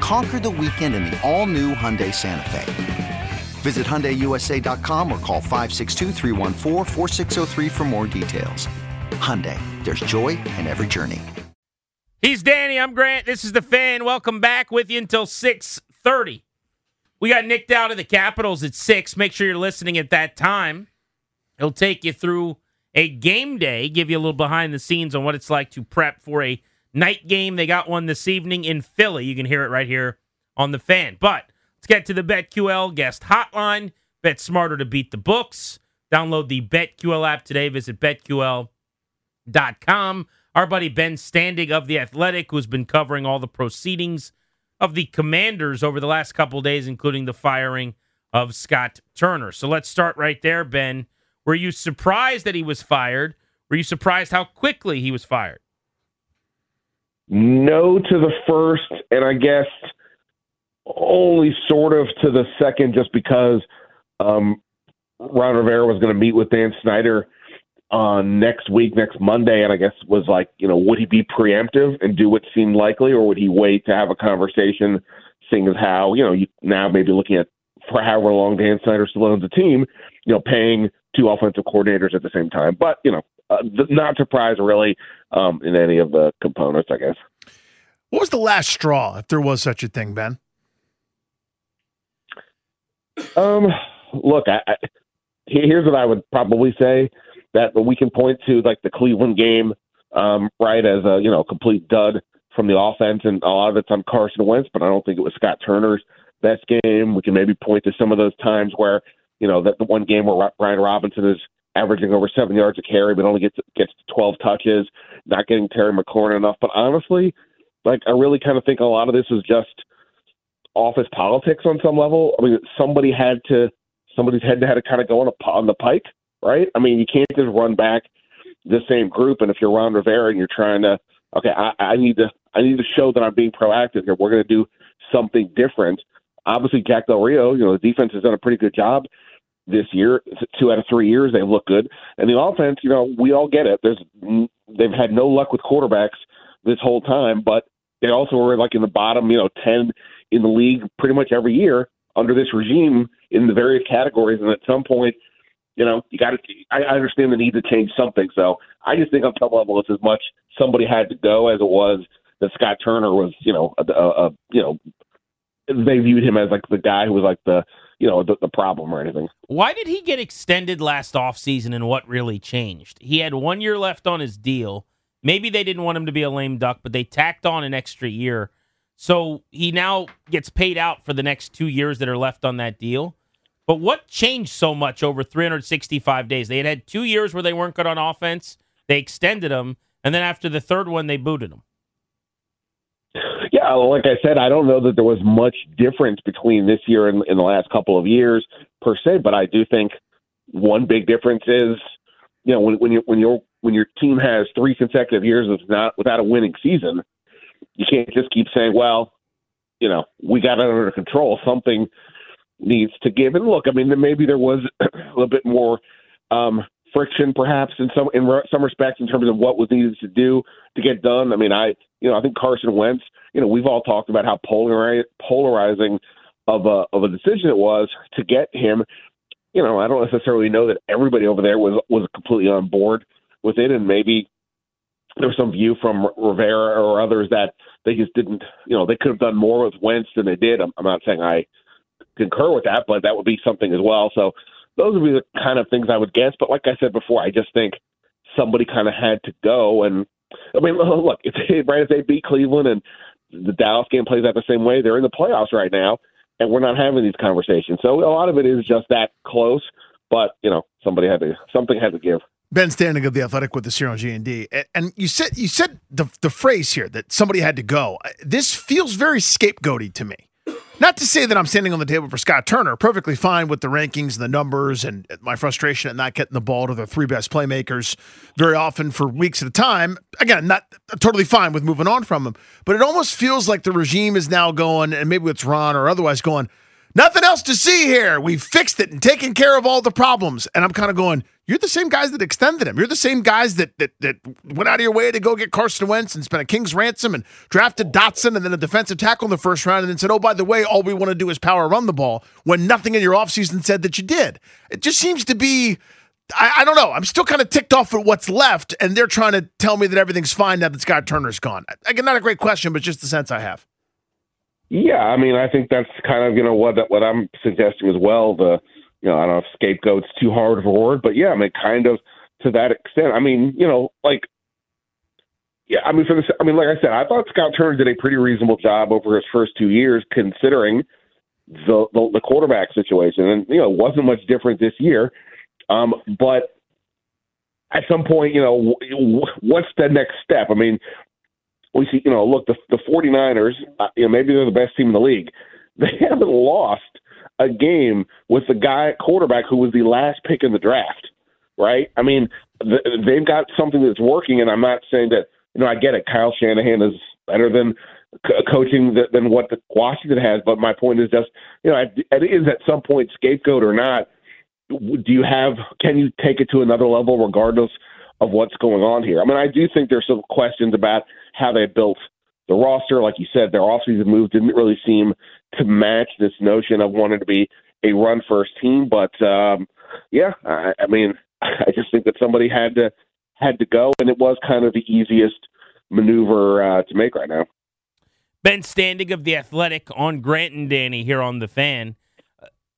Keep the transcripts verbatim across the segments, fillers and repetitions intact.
Conquer the weekend in the all-new Hyundai Santa Fe. Visit Hyundai U S A dot com or call five six two, three one four, four six zero three for more details. Hyundai, there's joy in every journey. He's Danny, I'm Grant, this is The Fan. Welcome back with you until six thirty. We got nicked out of the Capitals at six. Make sure you're listening at that time. It'll take you through a game day, give you a little behind the scenes on what it's like to prep for a night game. They got one this evening in Philly. You can hear it right here on The Fan. But let's get to the BetQL guest hotline. Bet smarter to beat the books. Download the BetQL app today. Visit bet Q L dot com. Our buddy Ben Standig of The Athletic, who's been covering all the proceedings of the Commanders over the last couple of days, including the firing of Scott Turner. So let's start right there, Ben. Were you surprised that he was fired? Were you surprised how quickly he was fired? No to the first, and I guess only sort of to the second, just because um, Ron Rivera was going to meet with Dan Snyder uh, next week, next Monday, and I guess was like, you know, would he be preemptive and do what seemed likely, or would he wait to have a conversation, seeing as how, you know, you now maybe looking at for however long Dan Snyder still owns the team, you know, paying two offensive coordinators at the same time. But, you know, Uh, not surprised, really, um, in any of the components, I guess. What was the last straw, if there was such a thing, Ben? Um, look, I, I, here's what I would probably say, that we can point to, like, the Cleveland game, um, right, as a, you know, complete dud from the offense, and a lot of it's on Carson Wentz, but I don't think it was Scott Turner's best game. We can maybe point to some of those times where, you know, that the one game where Brian Robinson is averaging over seven yards a carry, but only gets gets twelve touches, not getting Terry McLaurin enough. But honestly, like, I really kind of think a lot of this is just office politics on some level. I mean, somebody had to, somebody's had to, had to kind of go on, a, on the pike, right? I mean, you can't just run back the same group. And if you're Ron Rivera and you're trying to, okay, I, I need to, I need to show that I'm being proactive here. We're going to do something different. Obviously, Jack Del Rio, you know, the defense has done a pretty good job this year. Two out of three years, they look good. And the offense, you know, we all get it. There's, they've had no luck with quarterbacks this whole time, but they also were like in the bottom, you know, ten in the league pretty much every year under this regime in the various categories. And at some point, you know, you got to, I understand the need to change something. So I just think on some level, it's as much somebody had to go as it was that Scott Turner was, you know, a, a, a you know, they viewed him as like the guy who was like the, you know, the, the problem or anything. Why did he get extended last offseason, and what really changed? He had one year left on his deal. Maybe they didn't want him to be a lame duck, but they tacked on an extra year. So he now gets paid out for the next two years that are left on that deal. But what changed so much over three hundred sixty-five days? They had had two years where they weren't good on offense. They extended him. And then after the third one, they booted him. Yeah, like I said, I don't know that there was much difference between this year and, and the last couple of years per se, but I do think one big difference is, you know, when, when you when your when your team has three consecutive years of not without a winning season, you can't just keep saying, well, you know, we got it under control. Something needs to give. And look, I mean, then maybe there was a little bit more um, friction, perhaps in some in re- some respects in terms of what was needed to do to get done. I mean, I. You know, I think Carson Wentz, you know, we've all talked about how polarize, polarizing of a, of a decision it was to get him. You know, I don't necessarily know that everybody over there was, was completely on board with it, and maybe there was some view from Rivera or others that they just didn't, you know, they could have done more with Wentz than they did. I'm, I'm not saying I concur with that, but that would be something as well. So those would be the kind of things I would guess. But like I said before, I just think somebody kind of had to go. And I mean, look, if they, right, if they beat Cleveland and the Dallas game plays out the same way, they're in the playoffs right now, and we're not having these conversations. So a lot of it is just that close, but you know, somebody had to, something had to give. Ben Standig of The Athletic with us here on G and D. And you said you said the, the phrase here that somebody had to go. This feels very scapegoaty to me. Not to say that I'm standing on the table for Scott Turner, perfectly fine with the rankings and the numbers and my frustration at not getting the ball to the three best playmakers very often for weeks at a time. Again, not totally fine with moving on from him, but it almost feels like the regime is now going, and maybe it's Ron or otherwise going, nothing else to see here. We've fixed it and taken care of all the problems. And I'm kind of going, you're the same guys that extended him. You're the same guys that that that went out of your way to go get Carson Wentz and spent a king's ransom and drafted Dotson and then a defensive tackle in the first round and then said, oh, by the way, all we want to do is power run the ball when nothing in your offseason said that you did. It just seems to be, I, I don't know. I'm still kind of ticked off at what's left, and they're trying to tell me that everything's fine now that Scott Turner's gone. Again, not a great question, but just the sense I have. Yeah, I mean, I think that's kind of, you know, what what I'm suggesting as well. The, you know, I don't know if scapegoat's too hard of a word, but yeah, I mean, kind of to that extent. I mean, you know, like, yeah, I mean, for this, I mean, like I said, I thought Scott Turner did a pretty reasonable job over his first two years, considering the the, the quarterback situation, and you know, it wasn't much different this year. Um, but at some point, you know, what's the next step? I mean. We see, you know, look, the, the 49ers, uh, you know, maybe they're the best team in the league. They haven't lost a game with the guy quarterback who was the last pick in the draft, right? I mean, th- they've got something that's working, and I'm not saying that, you know, I get it. Kyle Shanahan is better than c- coaching th- than what the Washington has, but my point is just, you know, it, it is at some point, scapegoat or not, do you have, can you take it to another level regardless of what's going on here? I mean, I do think there's some questions about how they built the roster. Like you said, their offseason moves didn't really seem to match this notion of wanting to be a run-first team. But, um, yeah, I, I mean, I just think that somebody had to had to go, and it was kind of the easiest maneuver uh, to make right now. Ben Standig of The Athletic on Grant and Danny here on The Fan.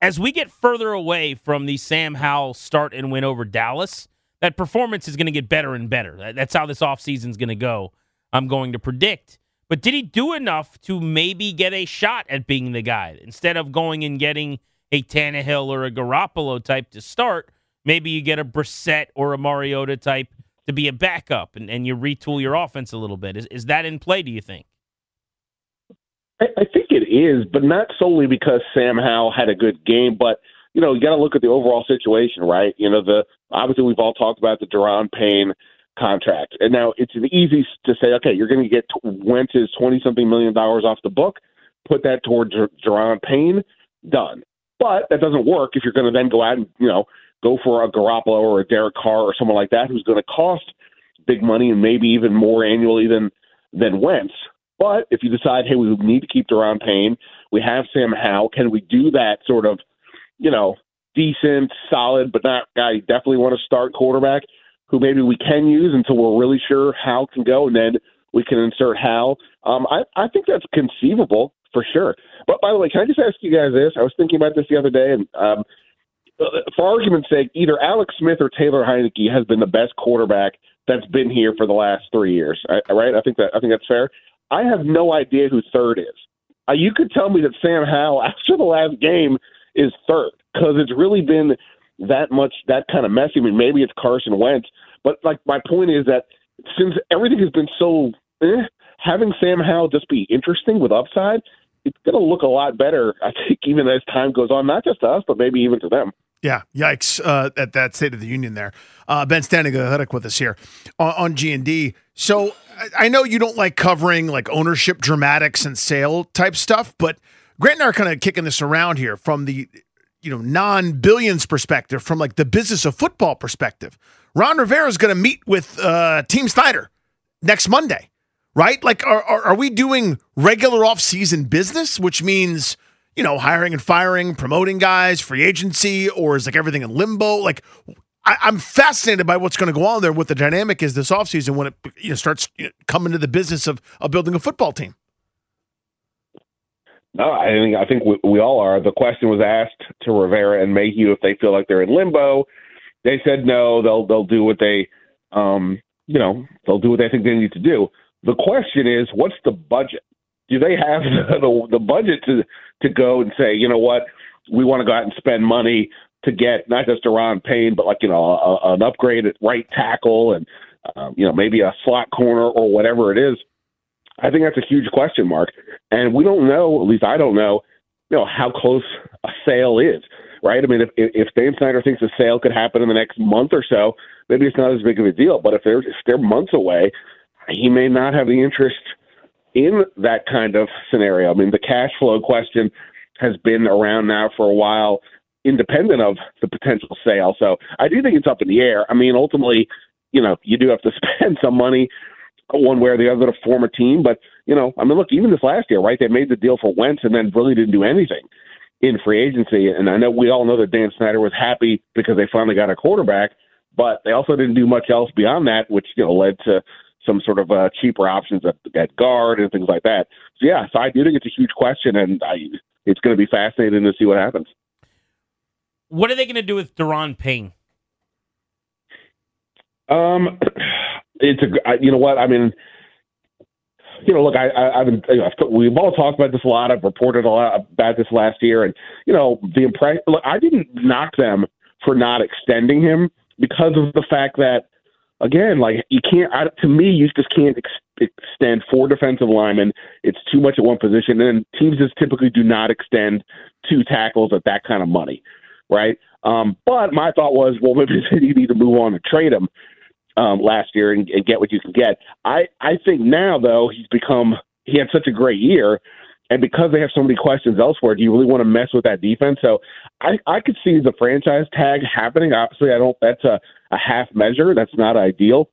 As we get further away from the Sam Howell start and win over Dallas, that performance is going to get better and better. That's how this offseason is going to go, I'm going to predict. But did he do enough to maybe get a shot at being the guy? Instead of going and getting a Tannehill or a Garoppolo type to start, maybe you get a Brissett or a Mariota type to be a backup, and, and you retool your offense a little bit. Is, is that in play, do you think? I, I think it is, but not solely because Sam Howell had a good game, but you know, you got to look at the overall situation, right? You know, the obviously we've all talked about the Daron Payne contract, and now it's easy to say, okay, you're going to get Wentz's twenty-something million dollars off the book, put that towards Daron Payne, done. But that doesn't work if you're going to then go out and, you know, go for a Garoppolo or a Derek Carr or someone like that who's going to cost big money and maybe even more annually than than Wentz. But if you decide, hey, we need to keep Daron Payne, we have Sam Howell, can we do that sort of, you know, decent, solid, but not guy you definitely want to start quarterback who maybe we can use until we're really sure Hal can go, and then we can insert Hal. Um, I, I think that's conceivable for sure. But by the way, can I just ask you guys this? I was thinking about this the other day, and um, for argument's sake, either Alex Smith or Taylor Heineke has been the best quarterback that's been here for the last three years, right? I think that I think that's fair. I have no idea who third is. Uh, you could tell me that Sam Howell, after the last game, is third, because it's really been that much, that kind of messy. I mean, maybe it's Carson Wentz, but like my point is that since everything has been so, eh, having Sam Howell just be interesting with upside, it's going to look a lot better, I think, even as time goes on, not just to us, but maybe even to them. Yeah, yikes uh, at that State of the Union there. Uh, Ben Standig with us here on, on G and D. So I, I know you don't like covering like ownership dramatics and sale type stuff, but Grant and I are kind of kicking this around here from the, you know, non-billions perspective, from like the business of football perspective. Ron Rivera is going to meet with uh, Team Snyder next Monday, right? Like, are, are are we doing regular off-season business, which means, you know, hiring and firing, promoting guys, free agency, or is like everything in limbo? Like, I, I'm fascinated by what's going to go on there, what the dynamic is this offseason when it, you know, starts, you know, coming to the business of, of building a football team. No, I think I think we, we all are. The question was asked to Rivera and Mayhew if they feel like they're in limbo. They said no. They'll they'll do what they Um, you know, they'll do what they think they need to do. The question is, what's the budget? Do they have the, the, the budget to, to go and say, you know what, we want to go out and spend money to get not just Daron Payne, but like, you know, a, an upgrade at right tackle and, uh, you know, maybe a slot corner or whatever it is? I think that's a huge question mark. And we don't know, at least I don't know, you know, how close a sale is, right? I mean, if, if Dan Snyder thinks a sale could happen in the next month or so, maybe it's not as big of a deal. But if they're, if they're months away, he may not have the interest in that kind of scenario. I mean, the cash flow question has been around now for a while, independent of the potential sale. So I do think it's up in the air. I mean, ultimately, you know, you do have to spend some money one way or the other to form a team. But, you know, I mean, look, even this last year, right, they made the deal for Wentz and then really didn't do anything in free agency. And I know we all know that Dan Snyder was happy because they finally got a quarterback, but they also didn't do much else beyond that, which, you know, led to some sort of uh, cheaper options at, at guard and things like that. So, yeah, so I do think it's a huge question, and I, it's going to be fascinating to see what happens. What are they going to do with Daron Payne? Um, it's a, I, you know what, I mean, you know, look, I, I, I've been, you know, I've, we've all talked about this a lot. I've reported a lot about this last year, and, you know, the impression, look, I didn't knock them for not extending him because of the fact that, again, like you can't, I, to me, you just can't ex- extend four defensive linemen. It's too much at one position, and teams just typically do not extend two tackles at that kind of money, right? Um, but my thought was, well, maybe you need to move on and trade him um, last year and, and get what you can get. I, I think now, though, he's become he had such a great year, and because they have so many questions elsewhere, do you really want to mess with that defense? So I, I could see the franchise tag happening. Obviously, I don't. That's a a half measure. That's not ideal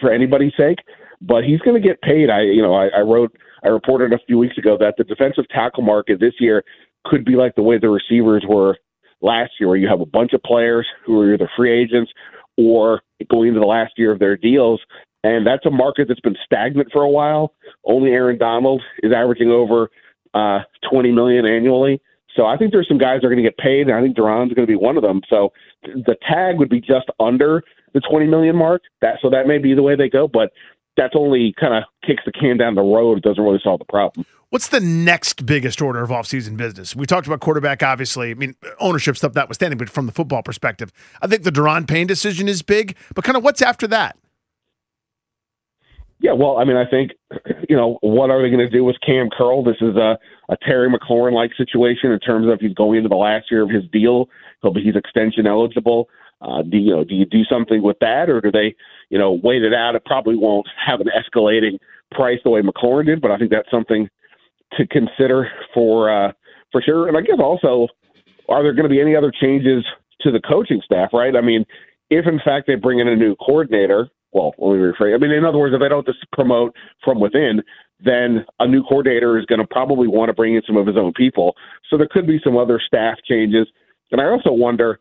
for anybody's sake, but he's going to get paid. I, you know, I, I wrote, I reported a few weeks ago that the defensive tackle market this year could be like the way the receivers were last year, where you have a bunch of players who are either free agents or going into the last year of their deals. And that's a market that's been stagnant for a while. Only Aaron Donald is averaging over uh, twenty million dollars annually. So I think there's some guys that are going to get paid, and I think Daron's going to be one of them. So the tag would be just under the twenty million dollars mark. That so that may be the way they go, but that's only kind of kicks the can down the road. It doesn't really solve the problem. What's the next biggest order of offseason business? We talked about quarterback, obviously. I mean, ownership stuff notwithstanding, but from the football perspective, I think the Daron Payne decision is big. But kind of what's after that? Yeah, well, I mean, I think, you know, what are they going to do with Cam Curl? This is a, a Terry McLaurin-like situation in terms of he's going into the last year of his deal. He'll be, he's extension eligible. Uh, do, you know, do you do something with that, or do they, you know, wait it out? It probably won't have an escalating price the way McLaurin did, but I think that's something to consider for uh, for sure. And I guess also, are there going to be any other changes to the coaching staff, right? I mean, if, in fact, they bring in a new coordinator, well, let me rephrase. I mean, in other words, if they don't just promote from within, then a new coordinator is going to probably want to bring in some of his own people. So there could be some other staff changes. And I also wonder,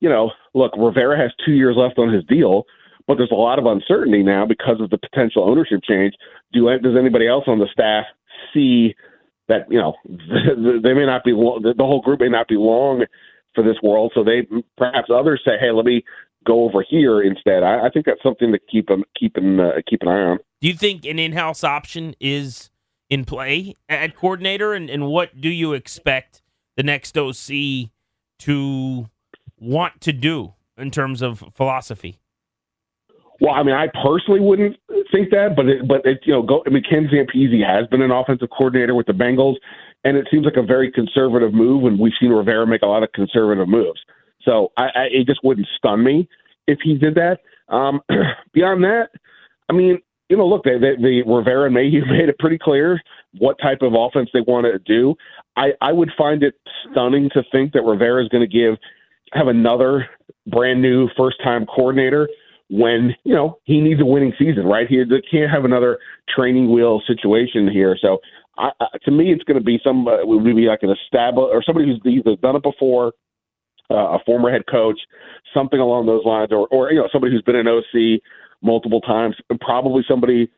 you know, look, Rivera has two years left on his deal, but there's a lot of uncertainty now because of the potential ownership change. Do does anybody else on the staff see that, you know, they may not be, the whole group may not be long for this world, so they perhaps others say, hey, let me go over here instead. I, I think that's something to keep um, keep an uh, keep an eye on. Do you think an in-house option is in play at coordinator, and, and what do you expect the next O C to want to do in terms of philosophy? Well, I mean, I personally wouldn't think that, but it, but it, you know, go. I mean, Ken Zampese has been an offensive coordinator with the Bengals, and it seems like a very conservative move, and we've seen Rivera make a lot of conservative moves. So I, I, it just wouldn't stun me if he did that. Um, beyond that, I mean, you know, look, they, they, the Rivera and Mayhew made it pretty clear what type of offense they want to do. I, I would find it stunning to think that Rivera is going to give have another brand new first time coordinator when, you know, he needs a winning season, right? He they can't have another training wheel situation here. So I, I, to me, it's going to be some uh, would be like an established or somebody who's either done it before. Uh, a former head coach, something along those lines, or, or you know, somebody who's been an O C multiple times, and probably somebody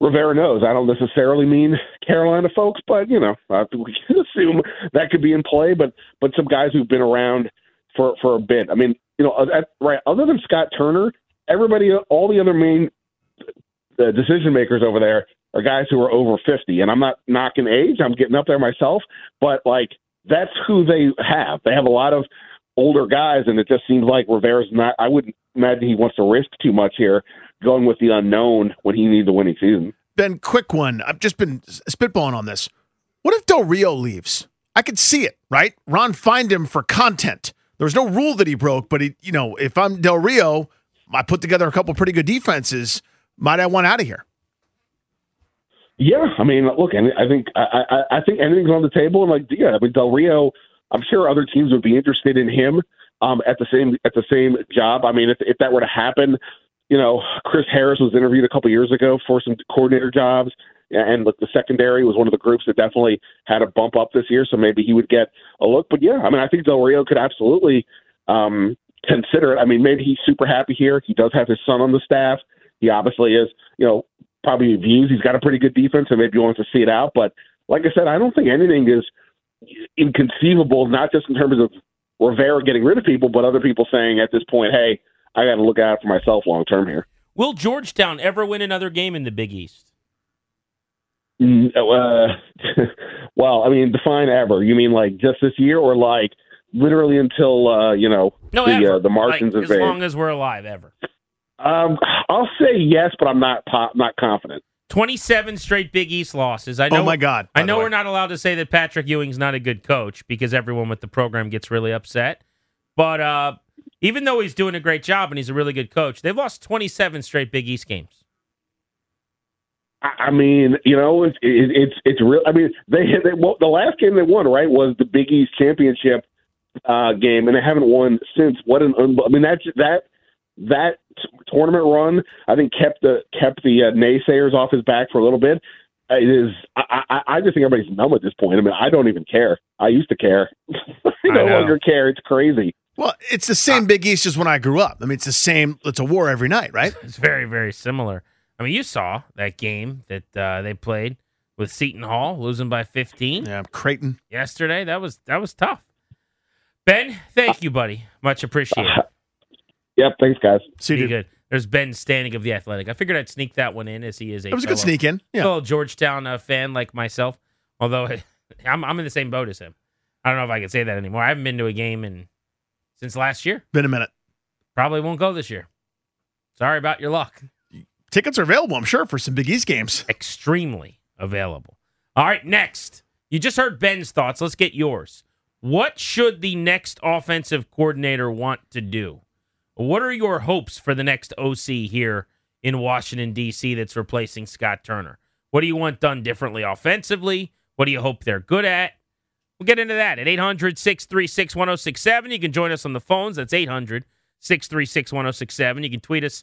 Rivera knows. I don't necessarily mean Carolina folks, but, you know, I think we can assume that could be in play, but but some guys who've been around for, for a bit. I mean, you know, at, right, other than Scott Turner, everybody, all the other main uh, decision makers over there are guys who are over fifty. And I'm not knocking age. I'm getting up there myself. But, like, that's who they have. They have a lot of older guys, and it just seems like Rivera's not – I wouldn't imagine he wants to risk too much here going with the unknown when he needs a winning season. Ben, quick one. I've just been spitballing on this. What if Del Rio leaves? I could see it, right? Ron fined him for content. There was no rule that he broke, but he, you know, if I'm Del Rio, I put together a couple pretty good defenses. Might I want out of here? Yeah, I mean, look, I think I, I, I think anything's on the table, and like, yeah, I mean, Del Rio, I'm sure other teams would be interested in him um, at the same at the same job. I mean, if if that were to happen, you know, Chris Harris was interviewed a couple of years ago for some coordinator jobs. And look, the secondary was one of the groups that definitely had a bump up this year, so maybe he would get a look. But, yeah, I mean, I think Del Rio could absolutely um, consider it. I mean, maybe he's super happy here. He does have his son on the staff. He obviously is, you know, probably views he's got a pretty good defense, and maybe he wants to see it out. But, like I said, I don't think anything is inconceivable, not just in terms of Rivera getting rid of people, but other people saying at this point, hey, I got to look out for myself long term here. Will Georgetown ever win another game in the Big East? Uh, well, I mean, define ever. You mean like just this year, or like literally until uh, you know no, the uh, the Martians like, as vague. Long as we're alive, ever. Um, I'll say yes, but I'm not pop, not confident. twenty-seven straight Big East losses. I know. Oh my God! I know we're not allowed to say that Patrick Ewing's not a good coach because everyone with the program gets really upset. But uh, even though he's doing a great job and he's a really good coach, they've lost twenty-seven straight Big East games. I mean, you know, it's it, it's it's real. I mean, they, they well, the last game they won, right, was the Big East championship uh, game, and they haven't won since. What an un- I mean that that that tournament run, I think kept the kept the uh, naysayers off his back for a little bit. It is. I, I, I just think everybody's numb at this point. I mean, I don't even care. I used to care. I no know. longer care. It's crazy. Well, it's the same Big East as when I grew up. I mean, it's the same. It's a war every night, right? It's very, very similar. I mean, you saw that game that uh, they played with Seton Hall, losing by fifteen. Yeah, Creighton. Yesterday, that was that was tough. Ben, thank uh, you, buddy. Much appreciated. Uh, yep, thanks, guys. See you, good. There's Ben Standig of The Athletic. I figured I'd sneak that one in as he is a, it was fellow, a good sneak in. Yeah. fellow Georgetown uh, fan like myself, although I'm, I'm in the same boat as him. I don't know if I can say that anymore. I haven't been to a game in since last year. Been a minute. Probably won't go this year. Sorry about your luck. Tickets are available, I'm sure, for some Big East games. Extremely available. All right, next. You just heard Ben's thoughts. Let's get yours. What should the next offensive coordinator want to do? What are your hopes for the next O C here in Washington, D C that's replacing Scott Turner? What do you want done differently offensively? What do you hope they're good at? We'll get into that at eight hundred, six three six, one oh six seven. You can join us on the phones. That's eight hundred, six three six, one oh six seven. You can tweet us